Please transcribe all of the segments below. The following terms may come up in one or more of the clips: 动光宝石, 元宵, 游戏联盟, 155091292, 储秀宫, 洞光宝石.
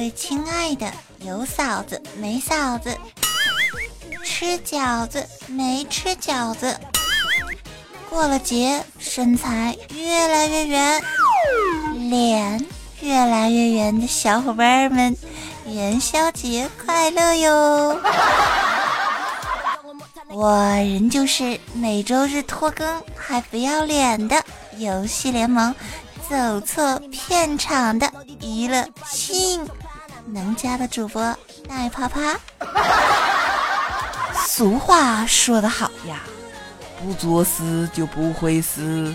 位亲爱的，有嫂子没嫂子，吃饺子没吃饺子，过了节身材越来越圆，脸越来越圆的小伙伴们，元宵节快乐哟！我仍就是每周日拖更还不要脸的游戏联盟走错片场的娱乐性能家的主播带啪啪。俗话说得好呀，不作死就不会死。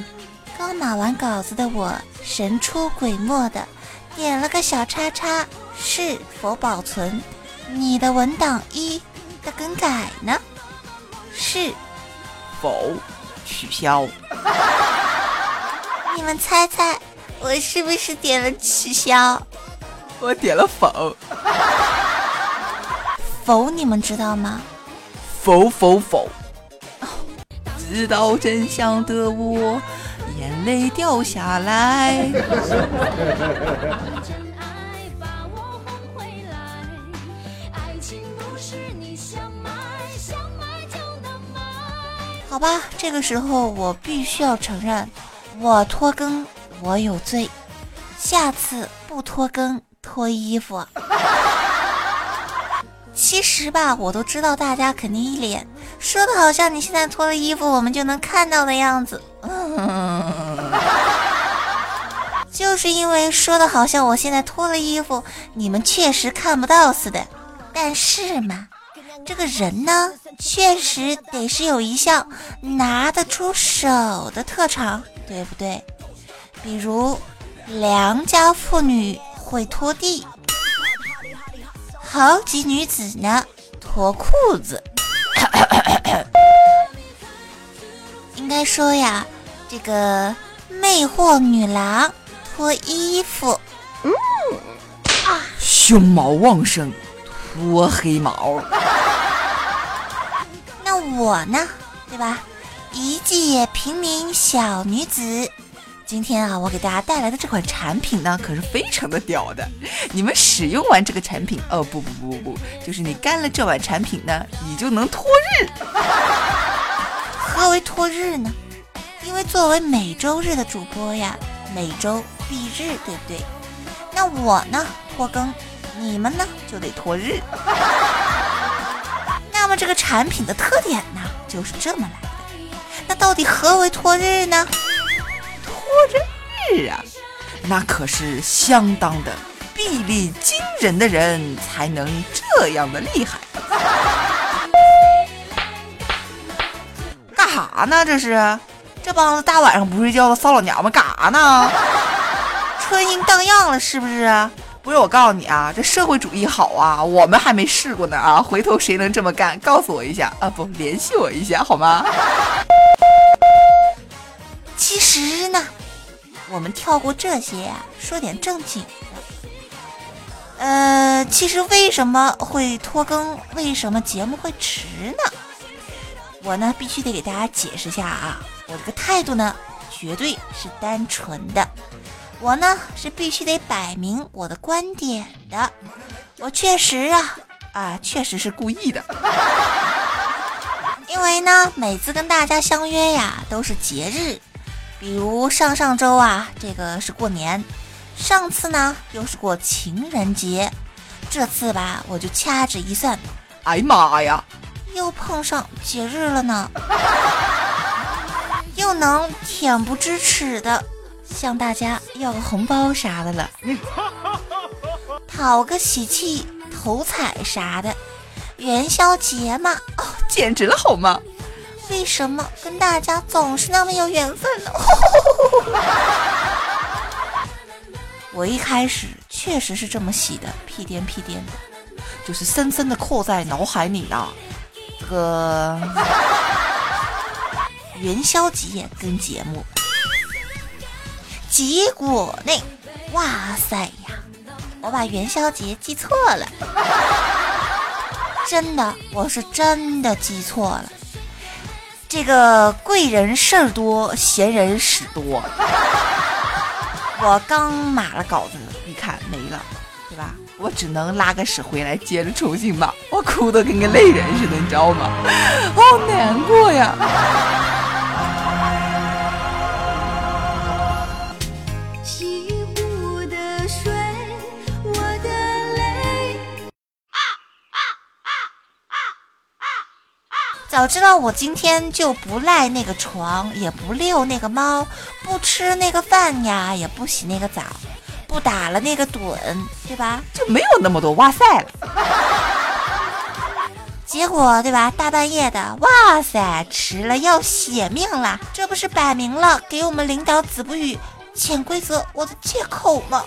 刚拿完稿子的我神出鬼没的点了个小叉叉，是否保存你的文档一的更改呢？是否取消？你们猜猜我是不是点了取消？我点了否。否你们知道吗？否、哦、知道真相的我眼泪掉下来。好吧，这个时候我必须要承认，我拖更我有罪，下次不拖更脱衣服。其实吧，我都知道大家肯定一脸说的好像你现在脱了衣服我们就能看到的样子，就是因为说的好像我现在脱了衣服你们确实看不到似的。但是嘛，这个人呢确实得是有一项拿得出手的特长，对不对？比如良家妇女会拖地，豪杰女子呢脱裤子。应该说呀，这个魅惑女郎脱衣服，胸毛旺盛脱黑毛。那我呢，对吧？一介平民小女子，今天啊，我给大家带来的这款产品呢，可是非常的屌的。你们使用完这个产品，哦不，就是你干了这碗产品呢，你就能脱日。何为脱日呢？因为作为每周日的主播呀，每周必日，对不对？那我呢，脱更，你们呢，就得脱日。那么这个产品的特点呢，就是这么来的。那到底何为脱日呢？脱日啊，那可是相当的臂力惊人的人才能这样的厉害。干啥呢？这是这帮子大晚上不睡觉的骚老娘们干啥呢？春心荡漾了是不是？不是，我告诉你啊，这社会主义好啊，我们还没试过呢啊！回头谁能这么干，告诉我一下啊，不，联系我一下好吗？其实呢，我们跳过这些啊，说点正经的。其实为什么会拖更，为什么节目会迟呢？我呢必须得给大家解释一下啊，我这个态度呢绝对是单纯的，我呢是必须得摆明我的观点的。我确实确实是故意的。因为呢每次跟大家相约呀都是节日，比如上周啊，这个是过年，上次呢又是过情人节，这次吧我就掐指一算，哎妈呀，又碰上节日了呢。又能恬不知耻的向大家要个红包啥的了，讨个喜气头彩啥的，元宵节嘛，哦，简直了好吗？为什么跟大家总是那么有缘分呢？我一开始确实是这么洗的，屁颠的，就是深深的扣在脑海里了。这个元宵节跟节目，结果呢，哇塞呀，我把元宵节记错了。真的，我是真的记错了。这个贵人事儿多，闲人屎多。我刚码了稿子，你看没了。对吧？我只能拉个屎回来接着重新吧，我哭得跟个泪人似的，你知道吗？好难过呀。早知道我今天就不赖那个床，也不遛那个猫，不吃那个饭呀，也不洗那个澡，不打了那个盹，对吧？就没有那么多哇塞了。结果对吧，大半夜的哇塞迟了，要血命了，这不是摆明了给我们领导子不语潜规则我的借口吗？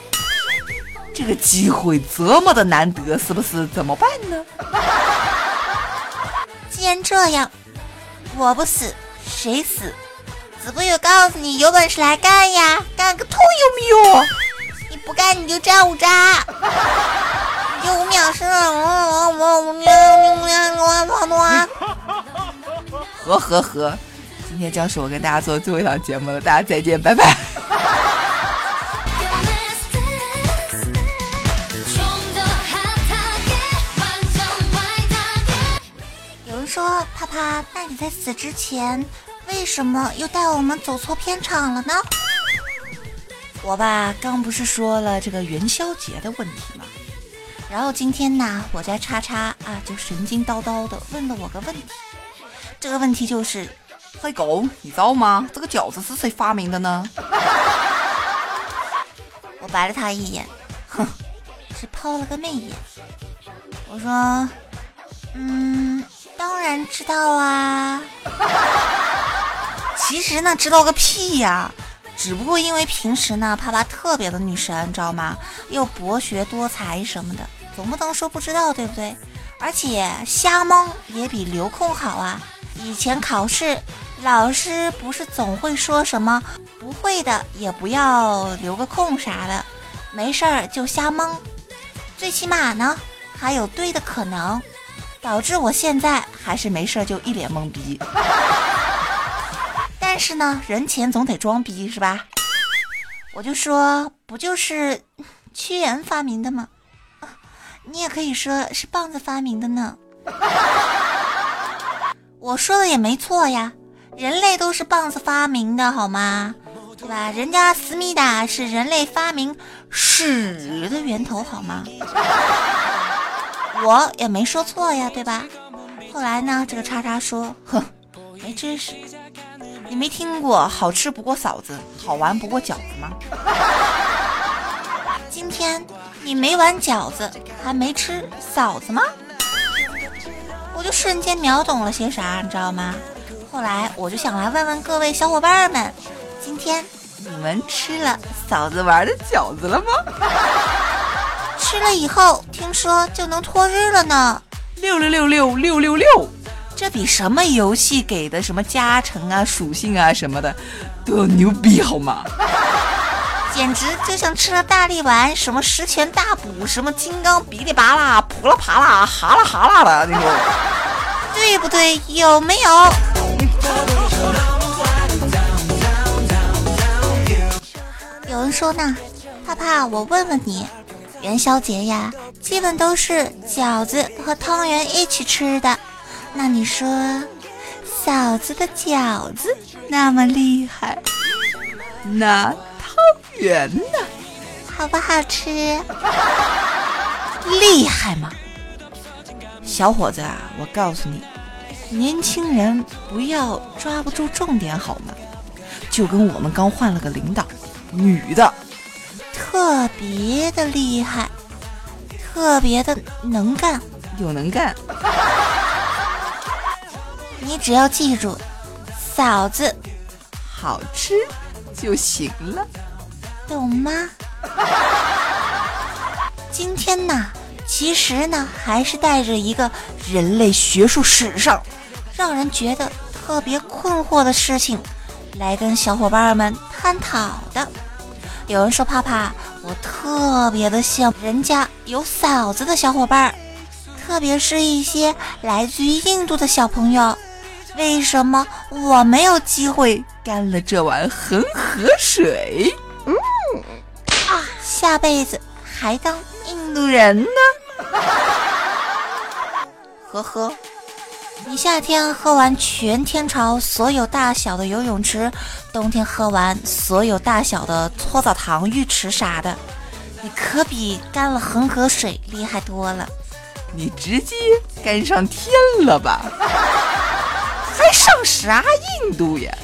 这个机会这么的难得，是不是？怎么办呢？既然这样，我不死谁死？子不语告诉你，有本事来干呀，干个头有没有？你不干你就站五渣，你就5秒声。呵，今天将是我跟大家做最后一档节目了，大家再见，拜拜。说啪啪，那你在死之前为什么又带我们走错片场了呢？我吧刚不是说了这个元宵节的问题吗？然后今天呢，我家叉叉啊就神经叨叨的问了我个问题，这个问题就是：黑狗，你知道吗？这个饺子是谁发明的呢？我白了他一眼，哼，是抛了个媚眼。我说，当然知道啊。其实呢知道个屁呀，只不过因为平时呢啪啪特别的女神，你知道吗？又博学多才什么的，总不能说不知道，对不对？而且瞎蒙也比流控好啊。以前考试老师不是总会说什么不会的也不要留个空啥的，没事儿就瞎蒙，最起码呢还有对的可能，导致我现在还是没事就一脸懵逼。但是呢人前总得装逼是吧？我就说不就是屈原发明的吗？你也可以说是棒子发明的呢。我说的也没错呀，人类都是棒子发明的好吗？对吧？人家思密达是人类发明屎的源头好吗？我也没说错呀，对吧？后来呢这个叉叉说，哼，没知识，你没听过好吃不过嫂子，好玩不过饺子吗？今天你没玩饺子还没吃嫂子吗？我就瞬间秒懂了些啥，你知道吗？后来我就想来问问各位小伙伴们，今天你们吃了嫂子玩的饺子了吗？吃了以后听说就能脱日了呢，6666666，这比什么游戏给的什么加成啊属性啊什么的都牛逼好吗？简直就像吃了大力丸，什么十全大补，什么金刚比利巴啦扑啦啪啦哈啦哈啦的那种，对不对？有没有？有人说呢，啪啪，我问问你，元宵节呀，基本都是饺子和汤圆一起吃的。那你说，嫂子的饺子那么厉害，那汤圆呢？好不好吃？厉害吗？小伙子啊，我告诉你，年轻人不要抓不住重点好吗？就跟我们刚换了个领导，女的。特别的厉害，特别的能干，有能干。你只要记住，嫂子好吃就行了，懂吗？今天呢，其实呢，还是带着一个人类学术史上让人觉得特别困惑的事情来跟小伙伴们探讨的。有人说啪啪，我特别的羡慕人家有嫂子的小伙伴，特别是一些来自于印度的小朋友，为什么我没有机会干了这碗恒河水？下辈子还当印度人呢？呵呵，你夏天喝完全天朝所有大小的游泳池，冬天喝完所有大小的搓澡堂、浴池啥的，你可比干了恒河水厉害多了。你直接干上天了吧？还上啥印度呀？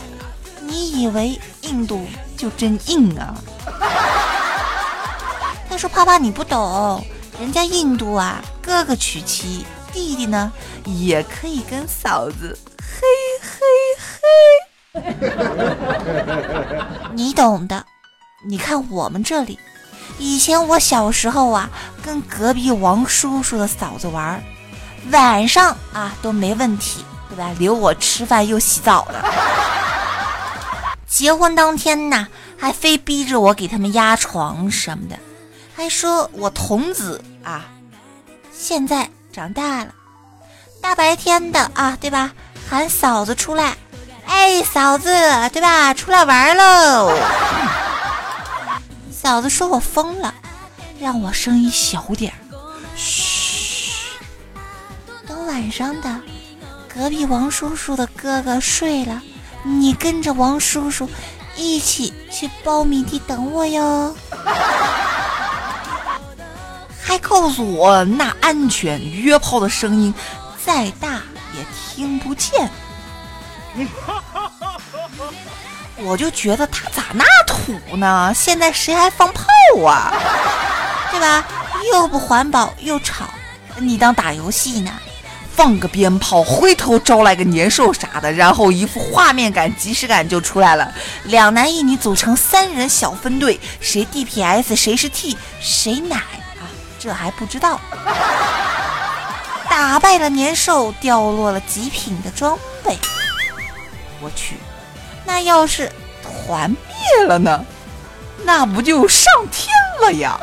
你以为印度就真硬啊？但是啪啪你不懂，人家印度啊，哥哥娶妻，弟弟呢也可以跟嫂子嘿嘿嘿。你懂的。你看我们这里，以前我小时候啊，跟隔壁王叔叔的嫂子玩，晚上啊都没问题，对吧？留我吃饭又洗澡了。结婚当天呢，还非逼着我给他们压床什么的，还说我童子啊，现在长大了，大白天的啊，对吧？喊嫂子出来，哎，嫂子，对吧？出来玩喽。嫂子说我疯了，让我声音小点儿，嘘。等晚上的，隔壁王叔叔的哥哥睡了，你跟着王叔叔一起去苞米地等我哟。还告诉我那安全，约炮的声音再大也听不见。我就觉得他咋那土呢？现在谁还放炮啊？对吧？又不环保又吵，你当打游戏呢？放个鞭炮，回头招来个年兽啥的，然后一副画面感、即视感就出来了。两男一女组成3人小分队，谁 DPS 谁是 T 谁奶啊？这还不知道。打败了年兽，掉落了极品的装备。我去！那要是团灭了呢？那不就上天了呀？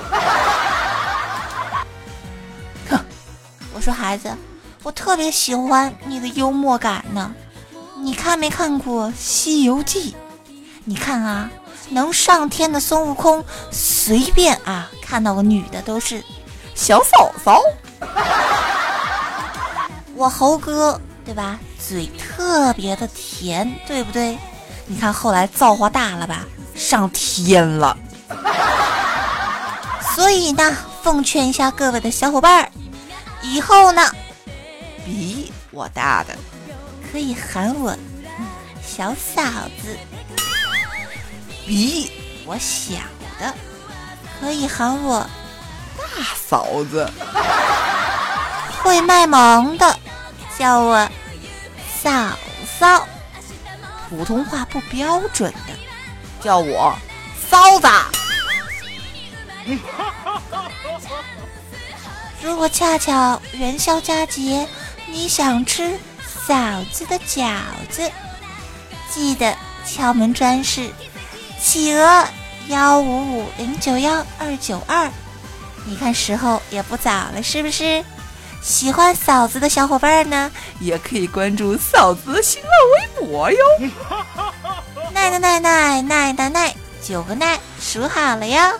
哼！我说孩子，我特别喜欢你的幽默感呢。你看没看过《西游记》？你看啊，能上天的孙悟空随便啊看到个女的都是小嫂嫂。我猴哥，对吧？嘴特别的甜，对不对？你看后来造化大了吧，上天了。所以呢，奉劝一下各位的小伙伴，以后呢，比我大的可以喊我小嫂子，比我小的可以喊我大嫂子，会卖萌的叫我嫂嫂，普通话不标准的叫我骚子。如果恰巧元宵佳节，你想吃嫂子的饺子，记得敲门专是企鹅155091292。你看时候也不早了，是不是？喜欢嫂子的小伙伴呢，也可以关注嫂子的新浪微博哟。奈奈奈奈奈奈，9个奈数好了呀。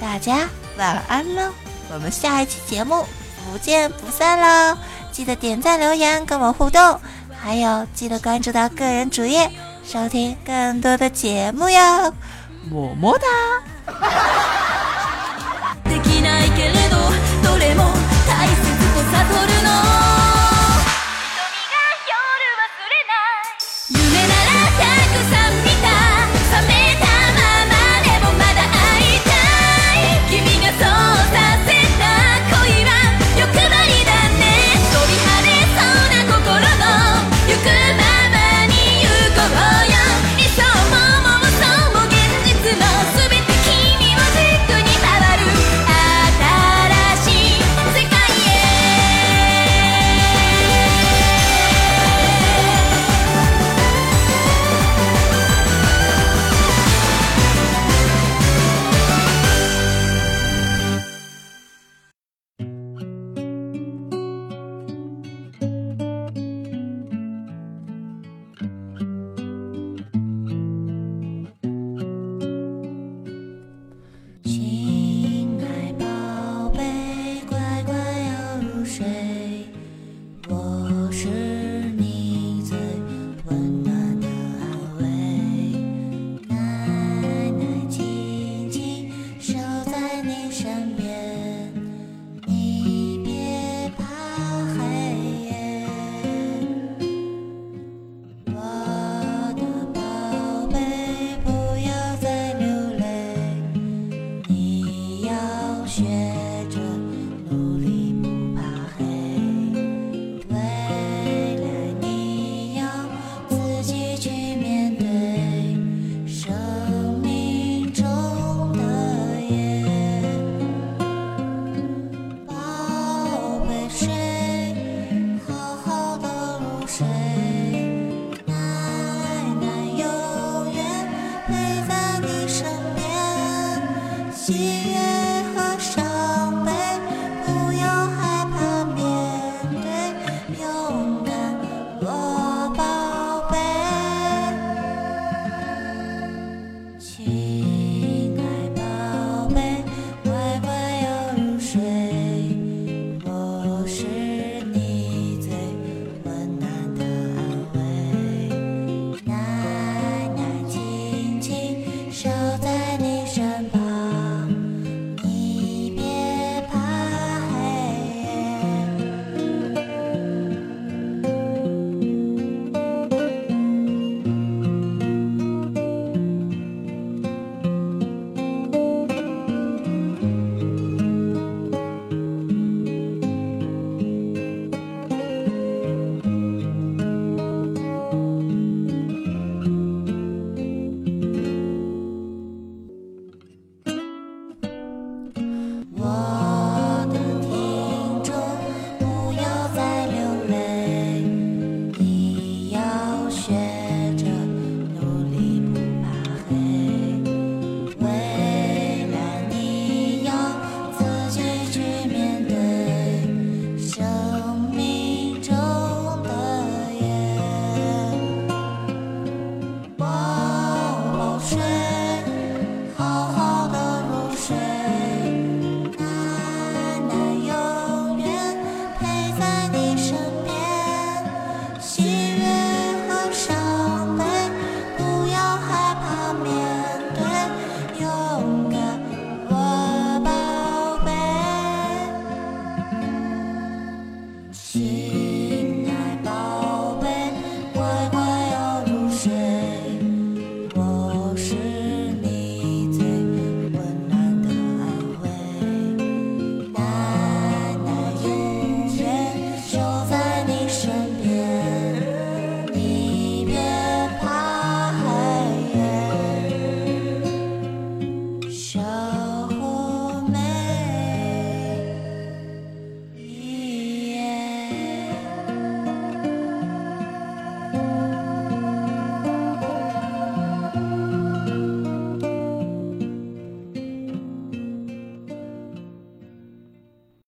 大家晚安喽，我们下一期节目不见不散喽！记得点赞留言跟我互动，还有记得关注到个人主页收听更多的节目哟，么么哒。